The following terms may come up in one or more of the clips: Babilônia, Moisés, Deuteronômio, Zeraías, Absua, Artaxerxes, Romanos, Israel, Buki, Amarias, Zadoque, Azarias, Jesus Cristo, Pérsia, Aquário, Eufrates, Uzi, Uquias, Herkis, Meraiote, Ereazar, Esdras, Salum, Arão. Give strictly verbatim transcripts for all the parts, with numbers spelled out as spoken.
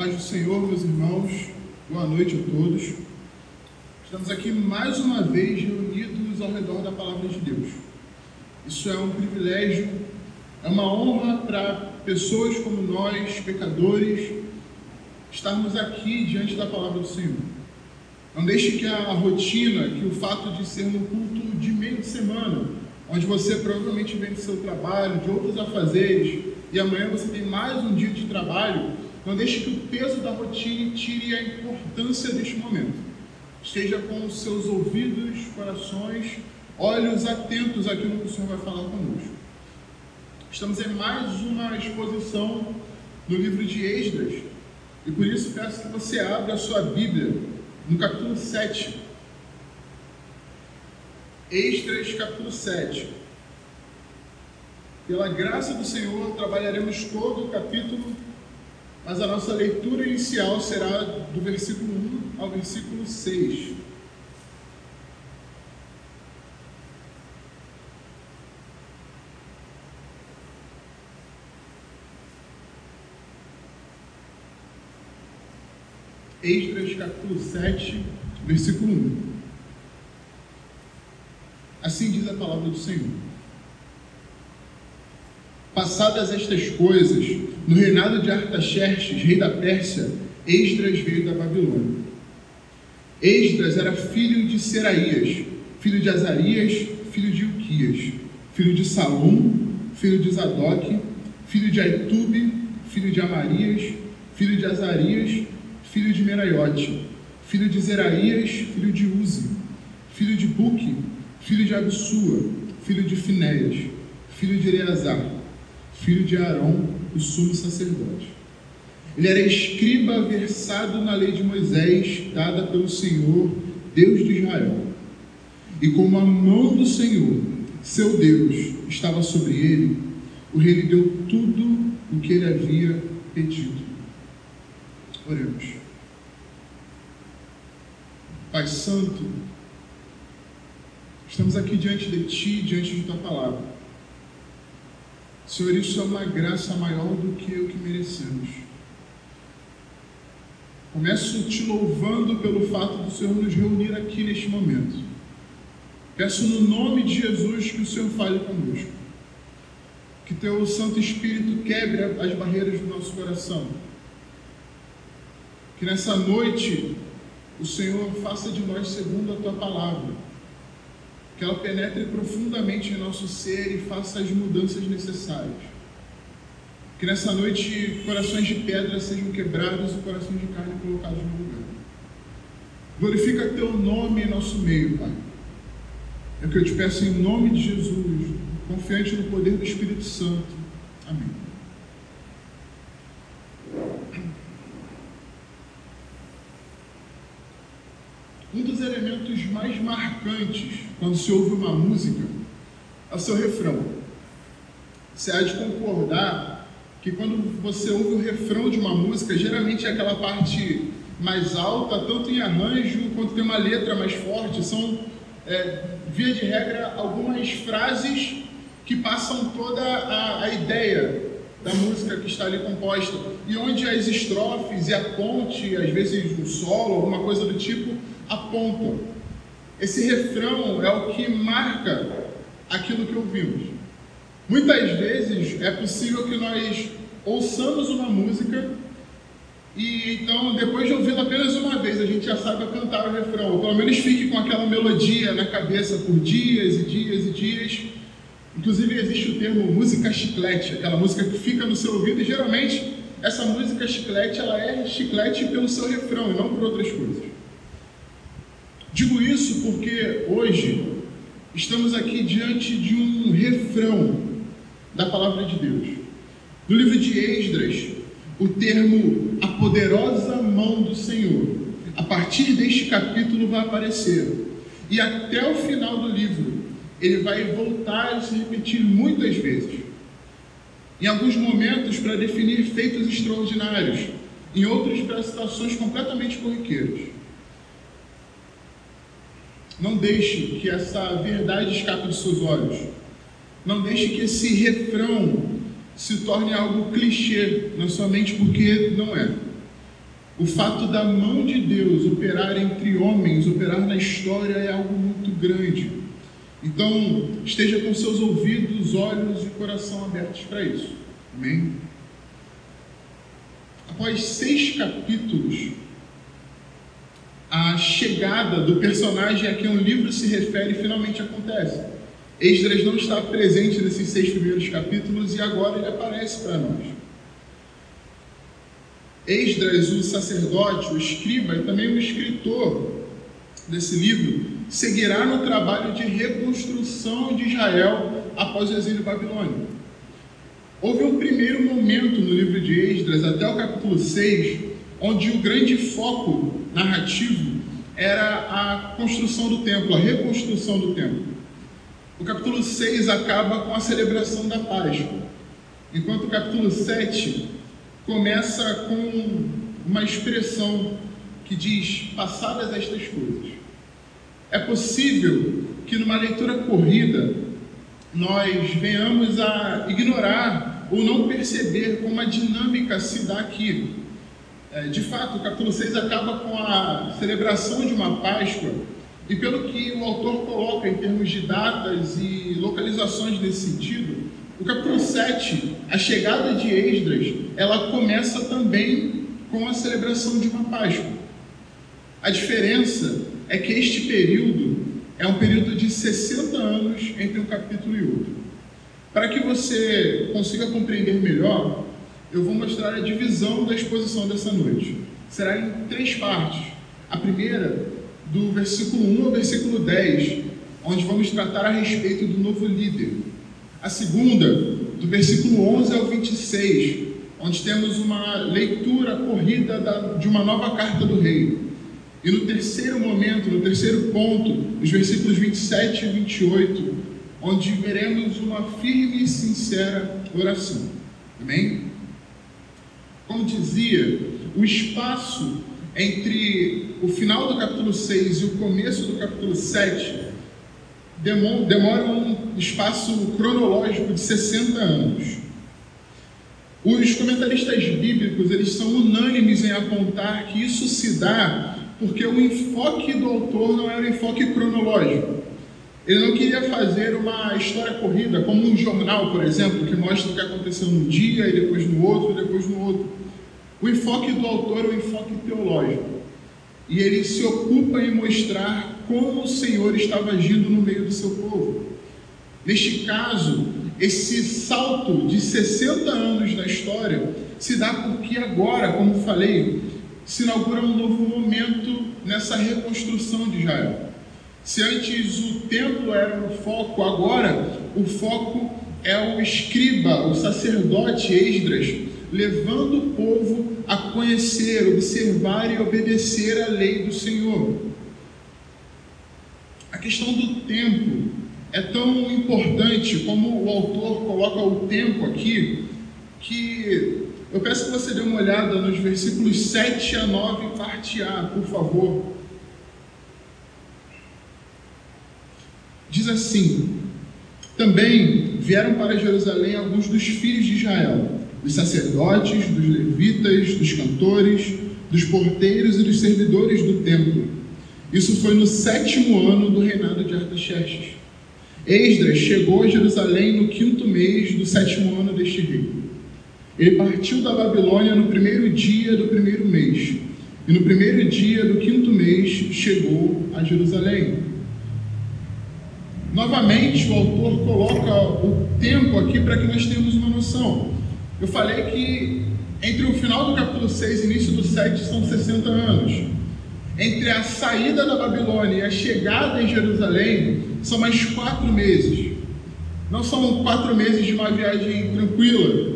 paz do Senhor, meus irmãos, boa noite a todos. Estamos aqui mais uma vez reunidos ao redor da Palavra de Deus. Isso é um privilégio, é uma honra para pessoas como nós, pecadores, estarmos aqui diante da Palavra do Senhor. Não deixe que a rotina, que o fato de ser no culto de meio de semana, onde você provavelmente vem do seu trabalho, de outros afazeres, e amanhã você tem mais um dia de trabalho, não deixe que o peso da rotina tire a importância deste momento. Esteja com os seus ouvidos, corações, olhos atentos àquilo que o Senhor vai falar conosco. Estamos em mais uma exposição do livro de Esdras, e por isso peço que você abra a sua Bíblia no capítulo sete. Esdras, capítulo sete. Pela graça do Senhor, trabalharemos todo o capítulo, mas a nossa leitura inicial será do versículo um ao versículo seis. Esdras, capítulo sete, versículo um. Assim diz a palavra do Senhor. Passadas estas coisas, no reinado de Artaxerxes, rei da Pérsia, Esdras veio da Babilônia. Esdras era filho de Seraías, filho de Azarias, filho de Uquias, filho de Salum, filho de Zadoque, filho de Aitube, filho de Amarias, filho de Azarias, filho de Meraiote, filho de Zeraías, filho de Uzi, filho de Buki, filho de Absua, filho de Finéias, filho de Ereazar, filho de Arão, o sumo sacerdote. Ele era escriba versado na lei de Moisés, dada pelo Senhor, Deus de Israel. E como a mão do Senhor, seu Deus, estava sobre ele, o rei lhe deu tudo o que ele havia pedido. Oremos. Pai Santo, estamos aqui diante de Ti, diante de Tua Palavra. Senhor, isso é uma graça maior do que o que merecemos. Começo Te louvando pelo fato do Senhor nos reunir aqui neste momento. Peço no nome de Jesus que o Senhor fale conosco. Que Teu Santo Espírito quebre as barreiras do nosso coração. Que nessa noite o Senhor faça de nós segundo a Tua Palavra, que ela penetre profundamente em nosso ser e faça as mudanças necessárias. Que nessa noite corações de pedra sejam quebrados e corações de carne colocados no lugar. Glorifica Teu nome em nosso meio, Pai. É o que eu te peço em nome de Jesus, confiante no poder do Espírito Santo. Amém. Um dos elementos mais marcantes quando se ouve uma música é o seu refrão. Você há de concordar que quando você ouve o refrão de uma música, geralmente é aquela parte mais alta, tanto em arranjo quanto tem uma letra mais forte. São, é, via de regra, algumas frases que passam toda a, a ideia da música que está ali composta. E onde as estrofes e a ponte, às vezes o solo, alguma coisa do tipo, apontam. Esse refrão é o que marca aquilo que ouvimos. Muitas vezes é possível que nós ouçamos uma música e então, depois de ouvi-la apenas uma vez, a gente já sabe cantar o refrão, ou pelo menos fique com aquela melodia na cabeça por dias e dias e dias. Inclusive existe o termo música chiclete, aquela música que fica no seu ouvido, e geralmente essa música chiclete, ela é chiclete pelo seu refrão e não por outras coisas. Digo isso porque hoje estamos aqui diante de um refrão da Palavra de Deus. No livro de Esdras, o termo "a poderosa mão do Senhor", a partir deste capítulo vai aparecer. E até o final do livro, ele vai voltar a se repetir muitas vezes. Em alguns momentos, para definir feitos extraordinários, em outros, para situações completamente corriqueiras. Não deixe que essa verdade escape dos seus olhos. Não deixe que esse refrão se torne algo clichê na sua mente, porque não é. O fato da mão de Deus operar entre homens, operar na história, é algo muito grande. Então, esteja com seus ouvidos, olhos e coração abertos para isso. Amém? Após seis capítulos, a chegada do personagem a quem o livro se refere finalmente acontece. Esdras não está presente nesses seis primeiros capítulos e agora ele aparece para nós. Esdras, o sacerdote, o escriba e também o escritor desse livro, seguirá no trabalho de reconstrução de Israel após o exílio babilônico. Houve um primeiro momento no livro de Esdras, até o capítulo seis, onde o grande foco narrativo era a construção do templo, a reconstrução do templo. O capítulo seis acaba com a celebração da Páscoa, enquanto o capítulo sete começa com uma expressão que diz: passadas estas coisas. É possível que numa leitura corrida nós venhamos a ignorar ou não perceber como a dinâmica se dá aqui. De fato, o capítulo seis acaba com a celebração de uma Páscoa e, pelo que o autor coloca em termos de datas e localizações nesse sentido, o capítulo sete, a chegada de Esdras, ela começa também com a celebração de uma Páscoa. A diferença é que este período é um período de sessenta anos entre um capítulo e outro. Para que você consiga compreender melhor, eu vou mostrar a divisão da exposição dessa noite. Será em três partes. A primeira, do versículo um ao versículo dez, onde vamos tratar a respeito do novo líder. A segunda, do versículo onze ao vinte e seis, onde temos uma leitura corrida de uma nova carta do rei. E no terceiro momento, no terceiro ponto, os versículos vinte e sete e vinte e oito, onde veremos uma firme e sincera oração. Amém? Como dizia, o espaço entre o final do capítulo seis e o começo do capítulo sete demora um espaço cronológico de sessenta anos. Os comentaristas bíblicos, eles são unânimes em apontar que isso se dá porque o enfoque do autor não era um enfoque cronológico. Ele não queria fazer uma história corrida, como um jornal, por exemplo, que mostra o que aconteceu num dia, e depois no outro, e depois no outro. O enfoque do autor é um enfoque teológico. E ele se ocupa em mostrar como o Senhor estava agindo no meio do seu povo. Neste caso, esse salto de sessenta anos na história se dá porque agora, como falei, se inaugura um novo momento nessa reconstrução de Israel. Se antes o templo era o foco, agora o foco é o escriba, o sacerdote Esdras, levando o povo a conhecer, observar e obedecer a lei do Senhor. A questão do tempo é tão importante, como o autor coloca o tempo aqui, que eu peço que você dê uma olhada nos versículos sete a nove, parte A, por favor. Diz assim: também vieram para Jerusalém alguns dos filhos de Israel, dos sacerdotes, dos levitas, dos cantores, dos porteiros e dos servidores do templo. Isso foi no sétimo ano do reinado de Artaxerxes. Esdras chegou a Jerusalém no quinto mês do sétimo ano deste rei. Ele partiu da Babilônia no primeiro dia do primeiro mês, e no primeiro dia do quinto mês chegou a Jerusalém. Novamente, o autor coloca o tempo aqui para que nós tenhamos uma noção. Eu falei que entre o final do capítulo seis e início do sete são sessenta anos. Entre a saída da Babilônia e a chegada em Jerusalém são mais quatro meses. Não são quatro meses de uma viagem tranquila.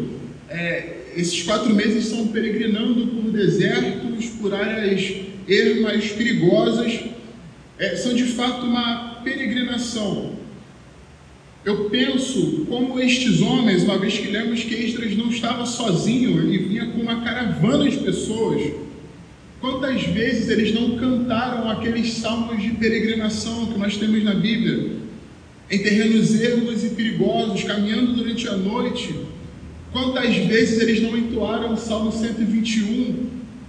É, esses quatro meses são peregrinando por desertos, por áreas ermas, perigosas. É, são de fato uma peregrinação. Eu penso como estes homens, uma vez que lemos que Esdras não estava sozinho, ele vinha com uma caravana de pessoas. Quantas vezes eles não cantaram aqueles salmos de peregrinação que nós temos na Bíblia? Em terrenos ermos e perigosos, caminhando durante a noite. Quantas vezes eles não entoaram o Salmo cento e vinte e um,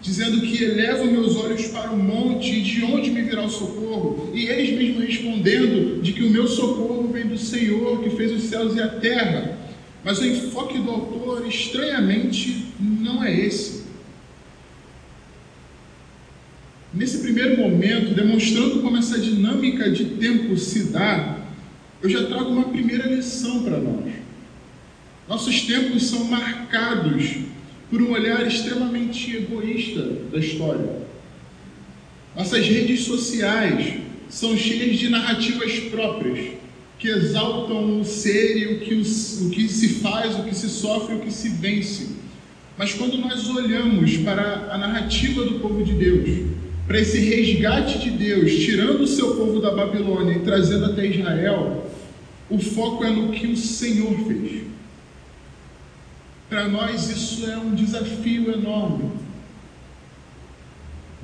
dizendo que elevo meus olhos para o monte, de onde me virá o socorro? E eles mesmos respondendo de que o meu socorro vem do Senhor, que fez os céus e a terra. Mas o enfoque do autor, estranhamente, não é esse. Nesse primeiro momento, demonstrando como essa dinâmica de tempo se dá, eu já trago uma primeira lição para nós. Nossos tempos são marcados por um olhar extremamente egoísta da história. Nossas redes sociais são cheias de narrativas próprias, que exaltam o ser e o que, o, o que se faz, o que se sofre, o que se vence. Mas quando nós olhamos para a narrativa do povo de Deus, para esse resgate de Deus, tirando o seu povo da Babilônia e trazendo até Israel, o foco é no que o Senhor fez. Para nós isso é um desafio enorme.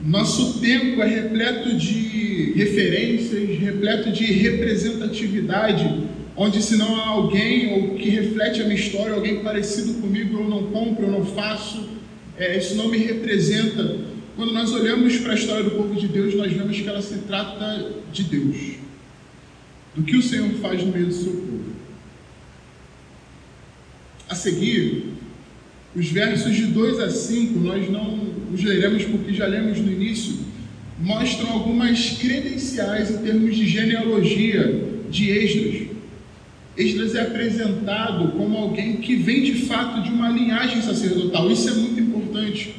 Nosso tempo é repleto de referências, repleto de representatividade, onde se não há alguém ou que reflete a minha história, alguém parecido comigo, eu não compro, eu não faço, é, isso não me representa. Quando nós olhamos para a história do povo de Deus, nós vemos que ela se trata de Deus, do que o Senhor faz no meio do seu povo. A seguir, os versos de dois a cinco, nós não os leremos porque já lemos no início, mostram algumas credenciais em termos de genealogia de Esdras. Esdras é apresentado como alguém que vem de fato de uma linhagem sacerdotal, isso é muito importante.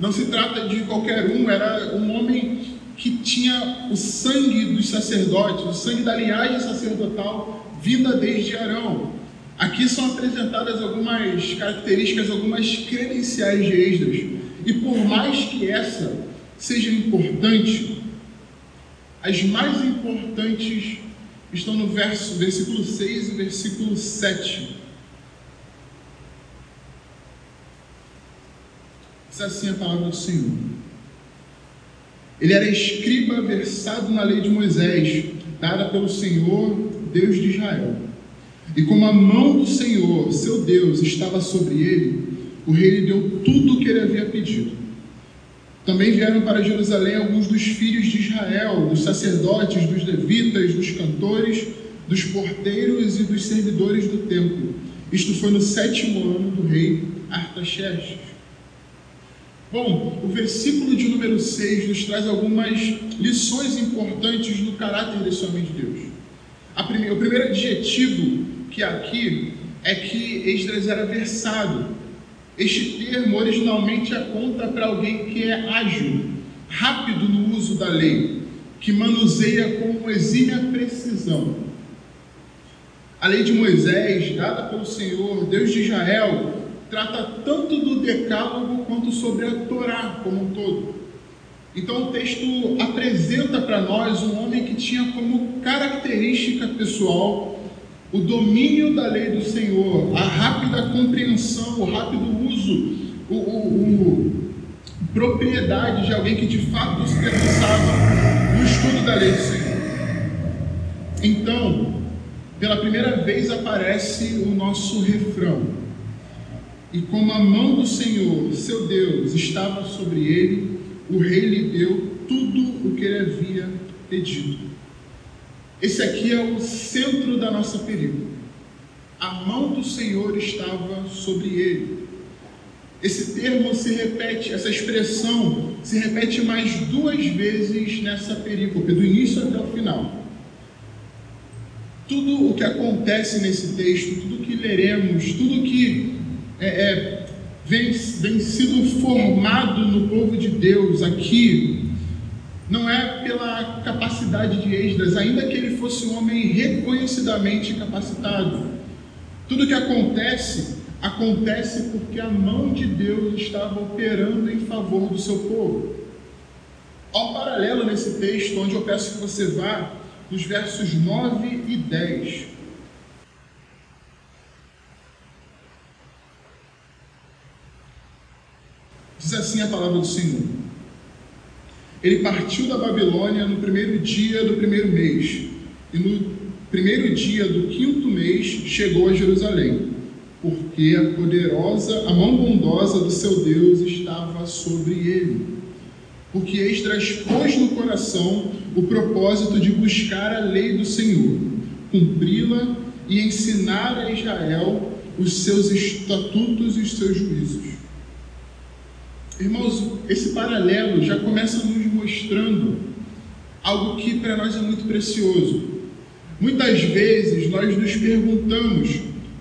Não se trata de qualquer um, era um homem que tinha o sangue dos sacerdotes, o sangue da linhagem sacerdotal vinda desde Arão. Aqui são apresentadas algumas características, algumas credenciais de Esdras. E por mais que essa seja importante, as mais importantes estão no verso, versículo seis e versículo sete. Diz assim a palavra do Senhor. Ele era escriba versado na lei de Moisés, dada pelo Senhor, Deus de Israel. E como a mão do Senhor, seu Deus, estava sobre ele, o rei lhe deu tudo o que ele havia pedido. Também vieram para Jerusalém alguns dos filhos de Israel, dos sacerdotes, dos levitas, dos cantores, dos porteiros e dos servidores do templo. Isto foi no sétimo ano do rei Artaxerxes. Bom, o versículo de número seis nos traz algumas lições importantes no caráter desse homem de Deus. A primeira, o primeiro adjetivo que há aqui é que Esdras era versado. Este termo originalmente aponta para alguém que é ágil, rápido no uso da lei, que manuseia com exímia precisão. A lei de Moisés, dada pelo Senhor, Deus de Israel, trata tanto do decálogo quanto sobre a Torá como um todo. Então o texto apresenta para nós um homem que tinha como característica pessoal o domínio da lei do Senhor, a rápida compreensão, o rápido uso, o, o, o propriedade de alguém que de fato se debruçava no estudo da lei do Senhor. Então, pela primeira vez aparece o nosso refrão. E como a mão do Senhor, seu Deus, estava sobre ele, o rei lhe deu tudo o que ele havia pedido. Esse aqui é o centro da nossa perícope. A mão do Senhor estava sobre ele. Esse termo se repete, essa expressão se repete mais duas vezes nessa perícope, do início até o final. Tudo o que acontece nesse texto, tudo que leremos, tudo que É, é, vem, vem sido formado no povo de Deus aqui, não é pela capacidade de Esdras, ainda que ele fosse um homem reconhecidamente capacitado. Tudo que acontece, acontece porque a mão de Deus estava operando em favor do seu povo. Há um paralelo nesse texto, onde eu peço que você vá nos versos nove e dez. Diz assim a palavra do Senhor. Ele partiu da Babilônia no primeiro dia do primeiro mês, e no primeiro dia do quinto mês chegou a Jerusalém, porque a poderosa, a mão bondosa do seu Deus estava sobre ele. Porque Esdras pôs no coração o propósito de buscar a lei do Senhor, cumpri-la e ensinar a Israel os seus estatutos e os seus juízos. Irmãos, esse paralelo já começa nos mostrando algo que para nós é muito precioso. Muitas vezes nós nos perguntamos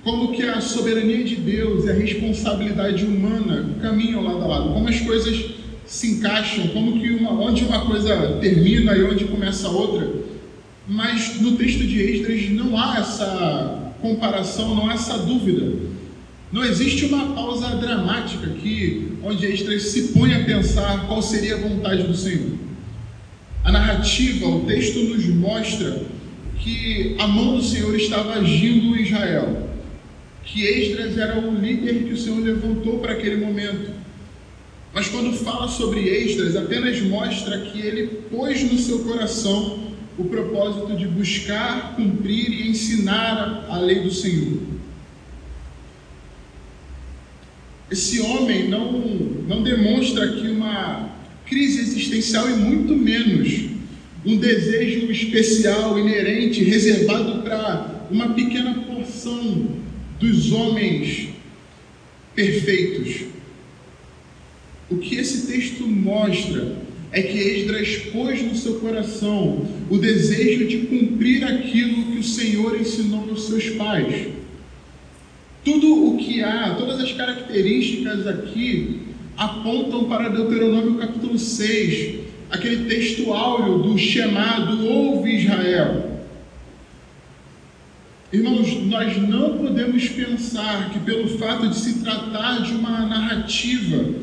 como que a soberania de Deus e a responsabilidade humana caminham lado a lado, como as coisas se encaixam, como que uma, onde uma coisa termina e onde começa a outra. Mas no texto de Esdras não há essa comparação, não há essa dúvida. Não existe uma pausa dramática aqui, onde Esdras se põe a pensar qual seria a vontade do Senhor. A narrativa, o texto nos mostra que a mão do Senhor estava agindo em Israel, que Esdras era o líder que o Senhor levantou para aquele momento. Mas quando fala sobre Esdras, apenas mostra que ele pôs no seu coração o propósito de buscar, cumprir e ensinar a lei do Senhor. Esse homem não, não demonstra aqui uma crise existencial e muito menos um desejo especial, inerente, reservado para uma pequena porção dos homens perfeitos. O que esse texto mostra é que Esdras pôs no seu coração o desejo de cumprir aquilo que o Senhor ensinou aos seus pais. Tudo o que há, todas as características aqui apontam para Deuteronômio capítulo seis, aquele texto áureo do Shema, do ouve Israel. Irmãos, nós não podemos pensar que pelo fato de se tratar de uma narrativa,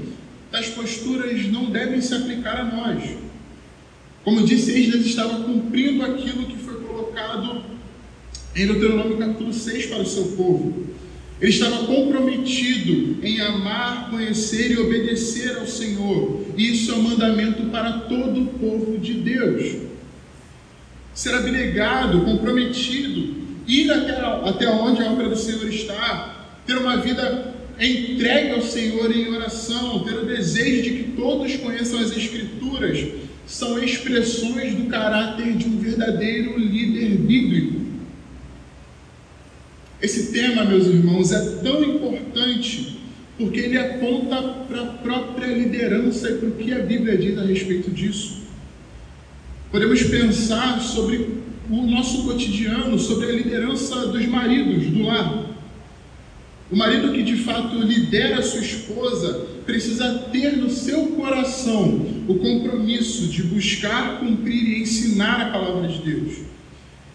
as posturas não devem se aplicar a nós. Como disse, Esdras estava cumprindo aquilo que foi colocado em Deuteronômio capítulo seis para o seu povo. Ele estava comprometido em amar, conhecer e obedecer ao Senhor. E isso é um mandamento para todo o povo de Deus. Ser abnegado, comprometido, ir até onde a obra do Senhor está, ter uma vida entregue ao Senhor em oração, ter o desejo de que todos conheçam as Escrituras, são expressões do caráter de um verdadeiro líder bíblico. Esse tema, meus irmãos, é tão importante porque ele aponta para a própria liderança e para o que a Bíblia diz a respeito disso. Podemos pensar sobre o nosso cotidiano, sobre a liderança dos maridos do lar. O marido que de fato lidera a sua esposa precisa ter no seu coração o compromisso de buscar, cumprir e ensinar a palavra de Deus.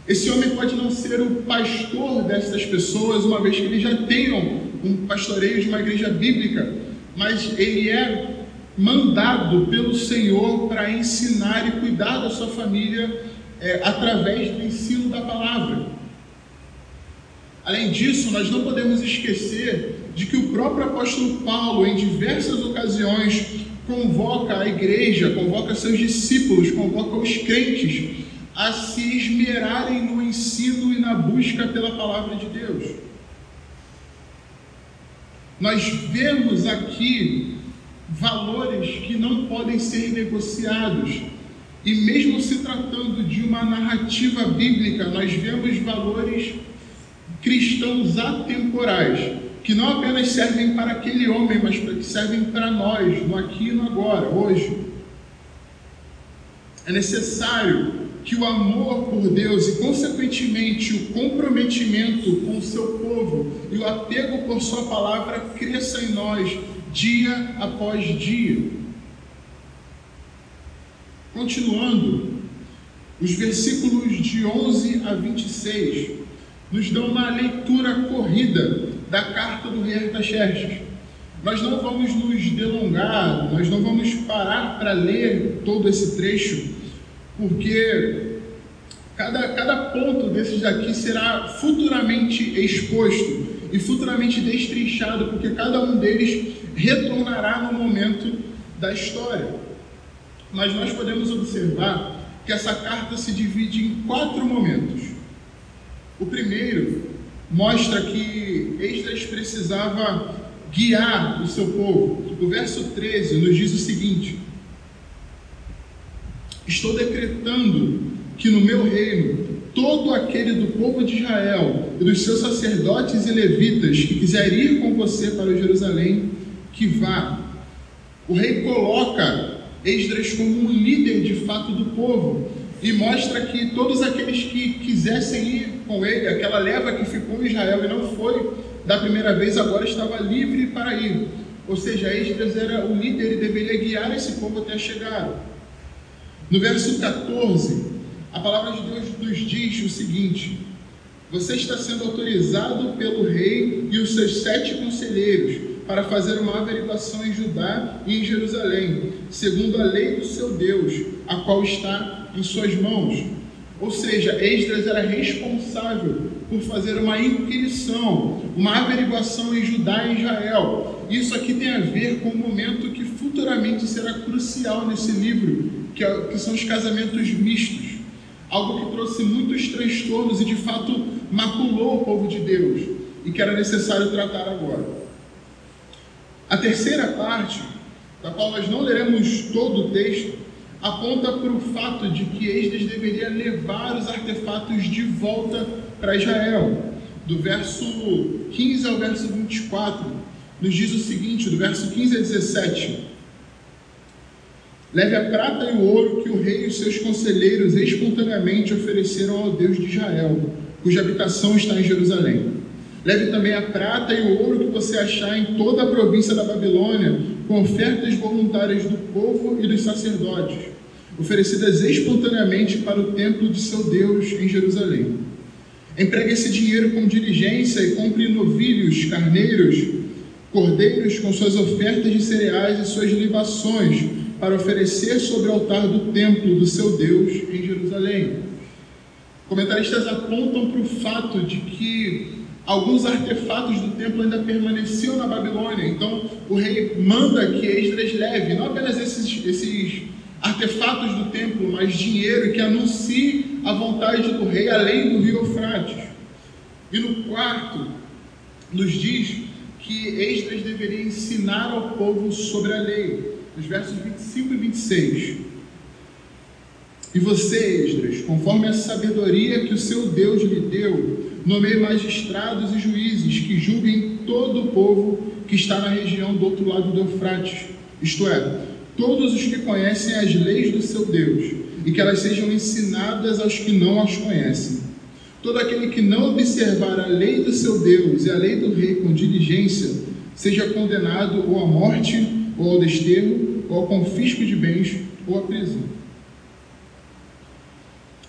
Esse homem pode não ser o pastor dessas pessoas, uma vez que eles já tenham um pastoreio de uma igreja bíblica, mas ele é mandado pelo Senhor para ensinar e cuidar da sua família é, através do ensino da palavra. Além disso, nós não podemos esquecer de que o próprio apóstolo Paulo, em diversas ocasiões, convoca a igreja, convoca seus discípulos, convoca os crentes a se esmerarem no ensino e na busca pela palavra de Deus. Nós vemos aqui valores que não podem ser negociados. E mesmo se tratando de uma narrativa bíblica, nós vemos valores cristãos atemporais, que não apenas servem para aquele homem, mas que servem para nós, no aqui e no agora, hoje. É necessário que o amor por Deus e, consequentemente, o comprometimento com o seu povo e o apego por sua palavra cresça em nós, dia após dia. Continuando, os versículos de onze a vinte e seis... nos dão uma leitura corrida da carta do rei Artaxerxes. Nós não vamos nos delongar, nós não vamos parar para ler todo esse trecho, porque cada, cada ponto desses daqui será futuramente exposto e futuramente destrinchado, porque cada um deles retornará no momento da história. Mas nós podemos observar que essa carta se divide em quatro momentos. O primeiro mostra que Esdras precisava guiar o seu povo. O verso treze nos diz o seguinte: estou decretando que no meu reino todo aquele do povo de Israel e dos seus sacerdotes e levitas que quiser ir com você para Jerusalém, que vá. O rei coloca Esdras como um líder de fato do povo e mostra que todos aqueles que quisessem ir com ele, aquela leva que ficou em Israel e não foi da primeira vez, agora estava livre para ir. Ou seja, Esdras era o líder e deveria guiar esse povo até a chegada. No verso catorze, a palavra de Deus nos diz o seguinte: você está sendo autorizado pelo rei e os seus sete conselheiros para fazer uma averiguação em Judá e em Jerusalém, segundo a lei do seu Deus, a qual está em suas mãos. Ou seja, Esdras era responsável por fazer uma inquirição, uma averiguação em Judá e Israel. Isso aqui tem a ver com um momento que futuramente será crucial nesse livro, que, é, que são os casamentos mistos. Algo que trouxe muitos transtornos e de fato maculou o povo de Deus, e que era necessário tratar agora. A terceira parte, da qual nós não leremos todo o texto, aponta para o fato de que Esdras deveria levar os artefatos de volta para Israel. Do verso quinze ao verso vinte e quatro, nos diz o seguinte, do verso quinze a dezessete: leve a prata e o ouro que o rei e os seus conselheiros espontaneamente ofereceram ao Deus de Israel, cuja habitação está em Jerusalém. Leve também a prata e o ouro que você achar em toda a província da Babilônia, com ofertas voluntárias do povo e dos sacerdotes, oferecidas espontaneamente para o templo de seu Deus em Jerusalém. Empregue esse dinheiro com diligência e compre novilhos, carneiros, cordeiros com suas ofertas de cereais e suas libações, para oferecer sobre o altar do templo do seu Deus em Jerusalém. Comentaristas apontam para o fato de que alguns artefatos do templo ainda permaneciam na Babilônia, então o rei manda que Esdras leve não apenas esses, esses artefatos do templo, mas dinheiro que anuncie a vontade do rei além do rio Eufrates. E no quarto, nos diz que Esdras deveria ensinar ao povo sobre a lei, nos versos vinte e cinco e vinte e seis. E você, Esdras, conforme a sabedoria que o seu Deus lhe deu, nomeie magistrados e juízes que julguem todo o povo que está na região do outro lado do Eufrates, isto é, todos os que conhecem as leis do seu Deus, e que elas sejam ensinadas aos que não as conhecem. Todo aquele que não observar a lei do seu Deus e a lei do rei com diligência, seja condenado ou à morte, ou ao desterro, ou ao confisco de bens, ou à prisão.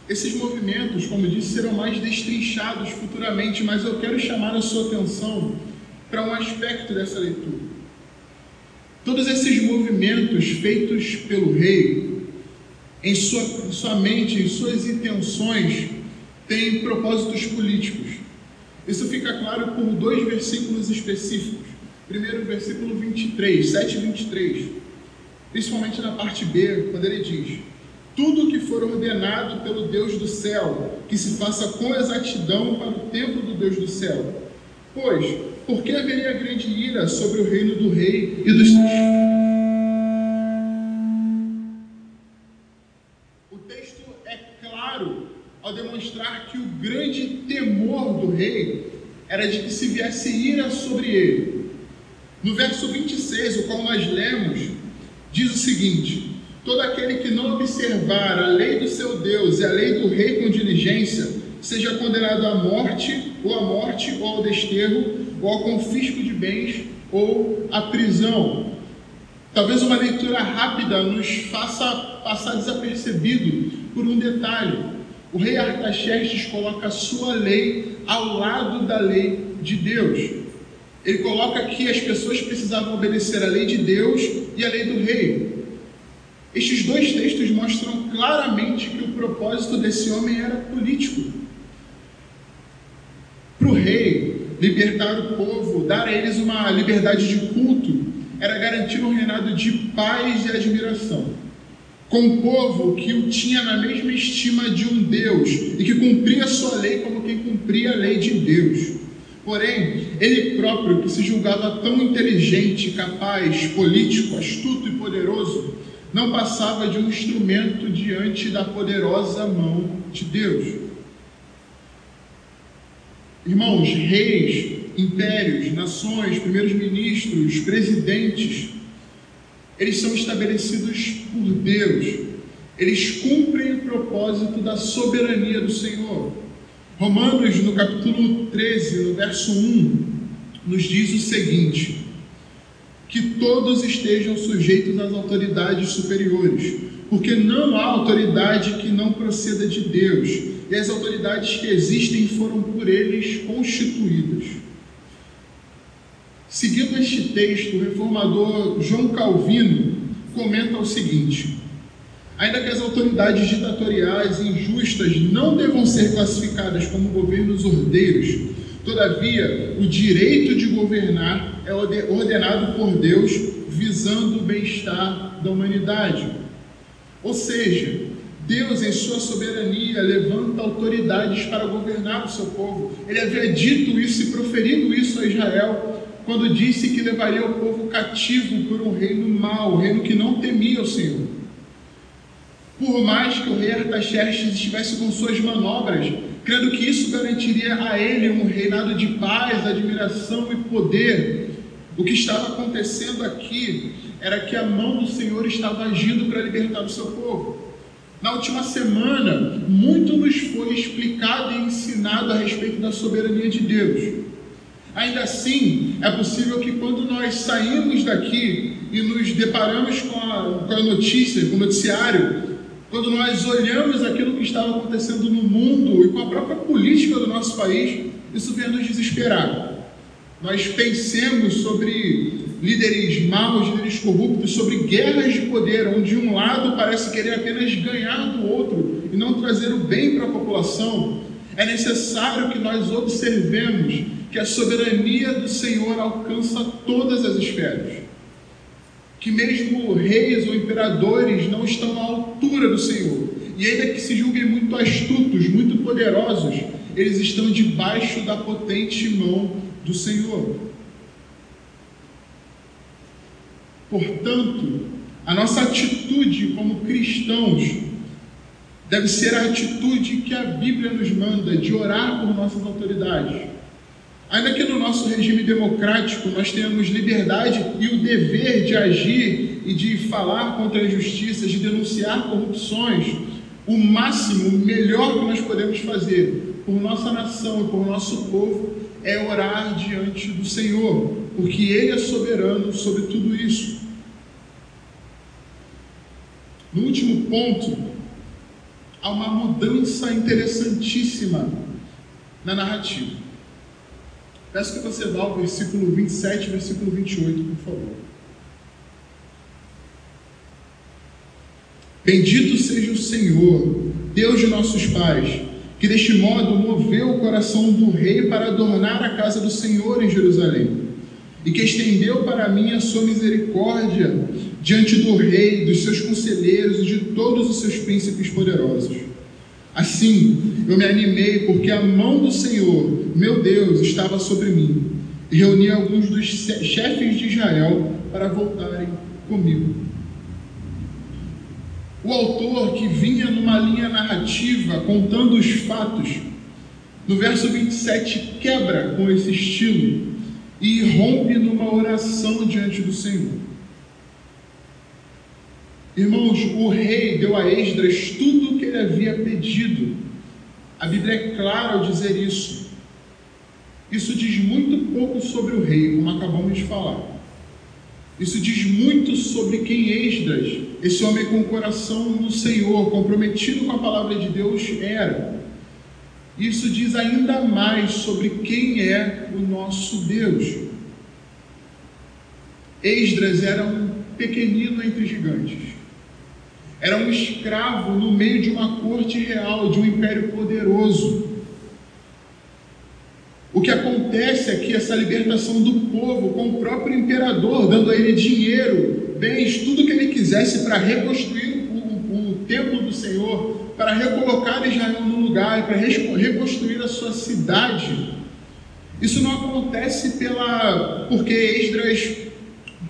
Esses movimentos, como disse, serão mais destrinchados futuramente, mas eu quero chamar a sua atenção para um aspecto dessa leitura. Todos esses movimentos feitos pelo rei, em sua, em sua mente, em suas intenções, têm propósitos políticos. Isso fica claro por dois versículos específicos. Primeiro, o versículo vinte e três, sete, vinte e três, principalmente na parte B, quando ele diz: tudo o que for ordenado pelo Deus do céu, que se faça com exatidão para o templo do Deus do céu. Pois, por que haveria grande ira sobre o reino do rei e dos... O texto é claro ao demonstrar que o grande temor do rei era de que se viesse ira sobre ele. No verso vinte e seis, o qual nós lemos, diz o seguinte: todo aquele que não observar a lei do seu Deus e a lei do rei com diligência, seja condenado à morte, ou à morte, ou ao desterro, ou ao confisco de bens, ou à prisão. Talvez uma leitura rápida nos faça passar desapercebido por um detalhe. O rei Artaxerxes coloca a sua lei ao lado da lei de Deus. Ele coloca que as pessoas precisavam obedecer a lei de Deus e a lei do rei. Estes dois textos mostram claramente que o propósito desse homem era político. Para o rei, libertar o povo, dar a eles uma liberdade de culto, era garantir um reinado de paz e admiração, com o povo que o tinha na mesma estima de um Deus e que cumpria a sua lei como quem cumpria a lei de Deus. Porém, ele próprio, que se julgava tão inteligente, capaz, político, astuto e poderoso, não passava de um instrumento diante da poderosa mão de Deus. Irmãos, reis, impérios, nações, primeiros ministros, presidentes, eles são estabelecidos por Deus. Eles cumprem o propósito da soberania do Senhor. Romanos, no capítulo treze, no verso um, nos diz o seguinte: que todos estejam sujeitos às autoridades superiores, porque não há autoridade que não proceda de Deus, e as autoridades que existem foram por eles constituídas. Seguindo este texto, o reformador João Calvino comenta o seguinte: ainda que as autoridades ditatoriais e injustas não devam ser classificadas como governos ordeiros, todavia, o direito de governar é ordenado por Deus visando o bem-estar da humanidade. Ou seja, Deus, em sua soberania, levanta autoridades para governar o seu povo. Ele havia dito isso e proferido isso a Israel, quando disse que levaria o povo cativo por um reino mau, um reino que não temia o Senhor. Por mais que o rei Artaxerxes estivesse com suas manobras, crendo que isso garantiria a ele um reinado de paz, admiração e poder, o que estava acontecendo aqui era que a mão do Senhor estava agindo para libertar o seu povo. Na última semana, muito nos foi explicado e ensinado a respeito da soberania de Deus. Ainda assim, é possível que quando nós saímos daqui e nos deparamos com a, com a notícia, com o noticiário, quando nós olhamos aquilo que estava acontecendo no mundo e com a própria política do nosso país, isso vem nos desesperar. Nós pensemos sobre líderes maus, líderes corruptos, sobre guerras de poder, onde um lado parece querer apenas ganhar do outro e não trazer o bem para a população. É necessário que nós observemos que a soberania do Senhor alcança todas as esferas. Que mesmo reis ou imperadores não estão à altura do Senhor, e ainda que se julguem muito astutos, muito poderosos, eles estão debaixo da potente mão do Senhor. Portanto, a nossa atitude como cristãos deve ser a atitude que a Bíblia nos manda, de orar por nossas autoridades. Ainda que no nosso regime democrático nós tenhamos liberdade e o dever de agir e de falar contra injustiças, de denunciar corrupções, o máximo, o melhor que nós podemos fazer por nossa nação e por nosso povo é orar diante do Senhor, porque Ele é soberano sobre tudo isso. No último ponto, há uma mudança interessantíssima na narrativa. Peço que você vá ao versículo vinte e sete, versículo vinte e oito, por favor. Bendito seja o Senhor, Deus de nossos pais, que deste modo moveu o coração do rei para adornar a casa do Senhor em Jerusalém, e que estendeu para mim a sua misericórdia diante do rei, dos seus conselheiros e de todos os seus príncipes poderosos. Assim, eu me animei, porque a mão do Senhor, meu Deus, estava sobre mim, e reuni alguns dos chefes de Israel para voltarem comigo. O autor, que vinha numa linha narrativa, contando os fatos, no verso vinte e sete quebra com esse estilo e rompe numa oração diante do Senhor. Irmãos, o rei deu a Esdras tudo o que ele havia pedido. A Bíblia é clara ao dizer isso. Isso diz muito pouco sobre o rei, como acabamos de falar. Isso diz muito sobre quem Esdras, esse homem com o coração no Senhor, comprometido com a palavra de Deus, era. Isso diz ainda mais sobre quem é o nosso Deus. Esdras era um pequenino entre gigantes. Era um escravo no meio de uma corte real, de um império poderoso. O que acontece aqui, essa libertação do povo com o próprio imperador, dando a ele dinheiro, bens, tudo que ele quisesse para reconstruir o, o, o templo do Senhor, para recolocar Israel no lugar, para reconstruir a sua cidade. Isso não acontece pela... porque Esdras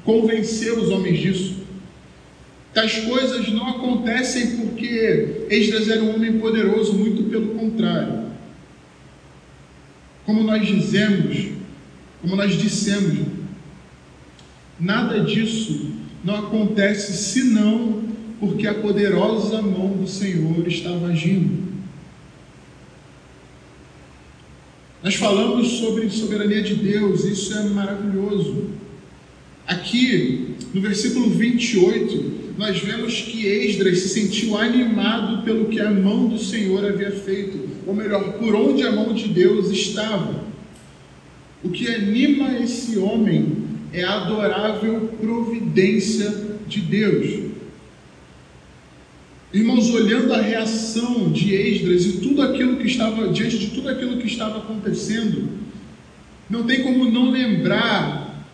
convenceu os homens disso. Tais coisas não acontecem porque Esdras era um homem poderoso, muito pelo contrário. Como nós dizemos, como nós dissemos, nada disso não acontece senão porque a poderosa mão do Senhor estava agindo. Nós falamos sobre soberania de Deus, isso é maravilhoso. Aqui, no versículo vinte e oito, nós vemos que Esdras se sentiu animado pelo que a mão do Senhor havia feito, ou melhor, por onde a mão de Deus estava. O que anima esse homem é a adorável providência de Deus. Irmãos, olhando a reação de Esdras e tudo aquilo que estava, diante de tudo aquilo que estava acontecendo, não tem como não lembrar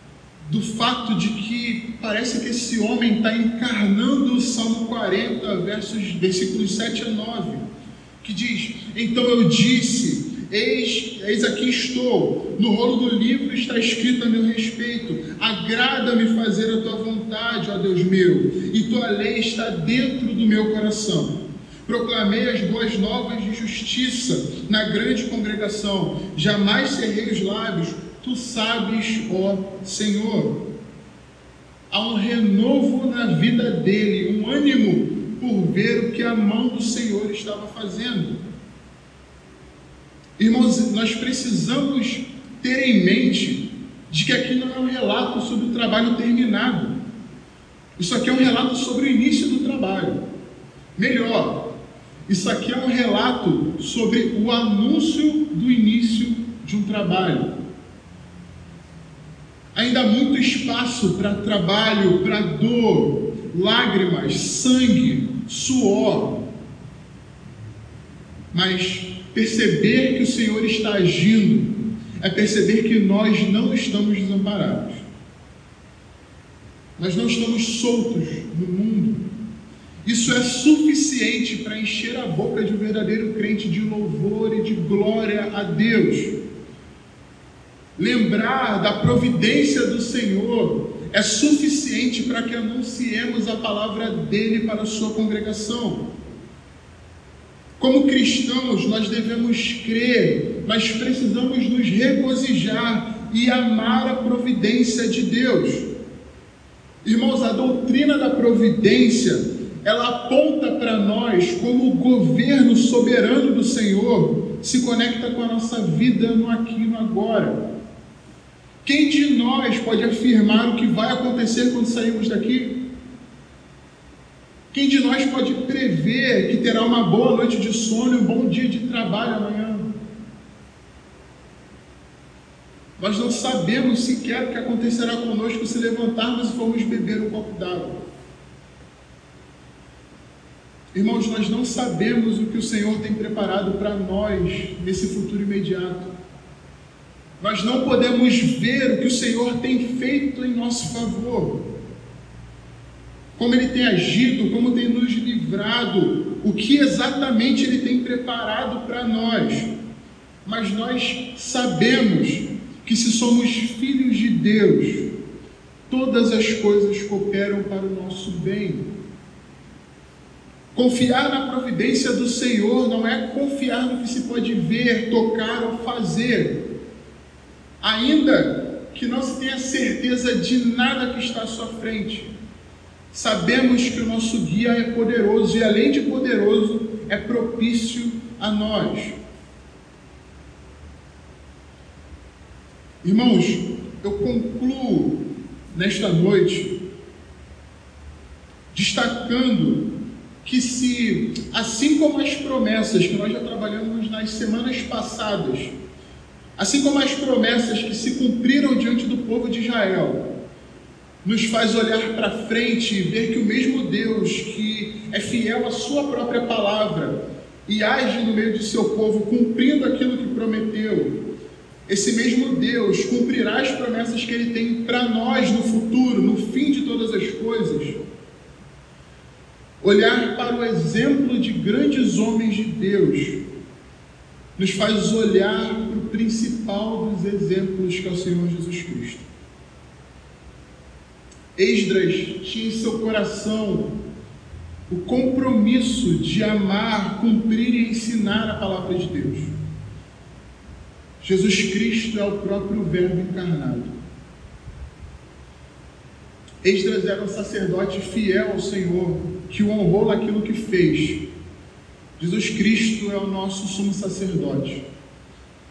do fato de que parece que esse homem está encarnando o Salmo quarenta, versos, versículos sete a nove, que diz: então eu disse... Eis, eis aqui estou, no rolo do livro está escrito a meu respeito, agrada-me fazer a tua vontade, ó Deus meu, e tua lei está dentro do meu coração. Proclamei as boas novas de justiça na grande congregação, jamais cerrei os lábios, tu sabes, ó Senhor. Há um renovo na vida dele, um ânimo por ver o que a mão do Senhor estava fazendo. Irmãos, nós precisamos ter em mente de que aqui não é um relato sobre o trabalho terminado. Isso aqui é um relato sobre o início do trabalho. Melhor, isso aqui é um relato sobre o anúncio do início de um trabalho. Ainda há muito espaço para trabalho, para dor, lágrimas, sangue, suor. Mas... perceber que o Senhor está agindo é perceber que nós não estamos desamparados. Nós não estamos soltos no mundo. Isso é suficiente para encher a boca de um verdadeiro crente de louvor e de glória a Deus. Lembrar da providência do Senhor é suficiente para que anunciemos a palavra dele para a sua congregação. Como cristãos, nós devemos crer, nós precisamos nos regozijar e amar a providência de Deus. Irmãos, a doutrina da providência, ela aponta para nós como o governo soberano do Senhor se conecta com a nossa vida no aqui e no agora. Quem de nós pode afirmar o que vai acontecer quando sairmos daqui? Quem de nós pode prever que terá uma boa noite de sono e um bom dia de trabalho amanhã? Nós não sabemos sequer o que acontecerá conosco se levantarmos e formos beber um copo d'água. Irmãos, nós não sabemos o que o Senhor tem preparado para nós nesse futuro imediato. Nós não podemos ver o que o Senhor tem feito em nosso favor. Como Ele tem agido, como tem nos livrado, o que exatamente Ele tem preparado para nós. Mas nós sabemos que se somos filhos de Deus, todas as coisas cooperam para o nosso bem. Confiar na providência do Senhor não é confiar no que se pode ver, tocar ou fazer. Ainda que não se tenha certeza de nada que está à sua frente, sabemos que o nosso guia é poderoso e, além de poderoso, é propício a nós. Irmãos, eu concluo nesta noite destacando que, se, assim como as promessas que nós já trabalhamos nas semanas passadas, assim como as promessas que se cumpriram diante do povo de Israel, nos faz olhar para frente e ver que o mesmo Deus que é fiel à sua própria palavra e age no meio de seu povo cumprindo aquilo que prometeu, esse mesmo Deus cumprirá as promessas que Ele tem para nós no futuro, no fim de todas as coisas. Olhar para o exemplo de grandes homens de Deus nos faz olhar para o principal dos exemplos que é o Senhor Jesus Cristo. Esdras tinha em seu coração o compromisso de amar, cumprir e ensinar a palavra de Deus. Jesus Cristo é o próprio Verbo encarnado. Esdras era um sacerdote fiel ao Senhor, que o honrou naquilo que fez. Jesus Cristo é o nosso sumo sacerdote.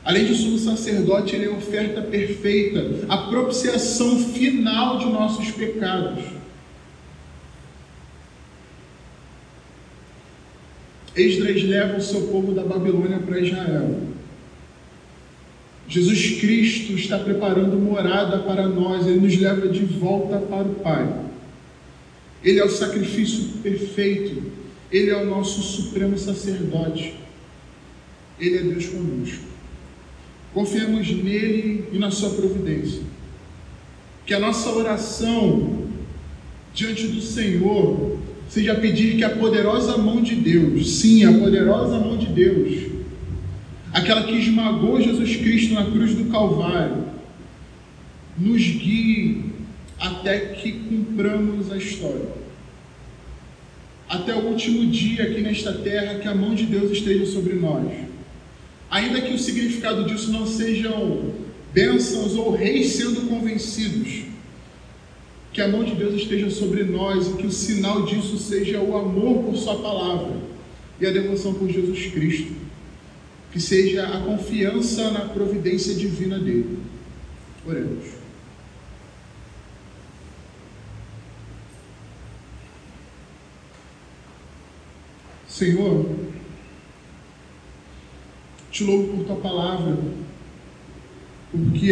Além de sumo sacerdote, ele é a oferta perfeita, a propiciação final de nossos pecados. Esdras leva o seu povo da Babilônia para Israel. Jesus Cristo está preparando morada para nós, ele nos leva de volta para o Pai. Ele é o sacrifício perfeito, ele é o nosso supremo sacerdote, ele é Deus conosco. Confiemos nele e na sua providência. Que a nossa oração diante do Senhor seja pedir que a poderosa mão de Deus, sim, a poderosa mão de Deus, aquela que esmagou Jesus Cristo na cruz do Calvário, nos guie até que cumpramos a história. Até o último dia aqui nesta terra, que a mão de Deus esteja sobre nós. Ainda que o significado disso não sejam bênçãos ou reis sendo convencidos, que a mão de Deus esteja sobre nós e que o sinal disso seja o amor por sua palavra e a devoção por Jesus Cristo, que seja a confiança na providência divina dele. Oremos. Senhor, te louvo por tua palavra, porque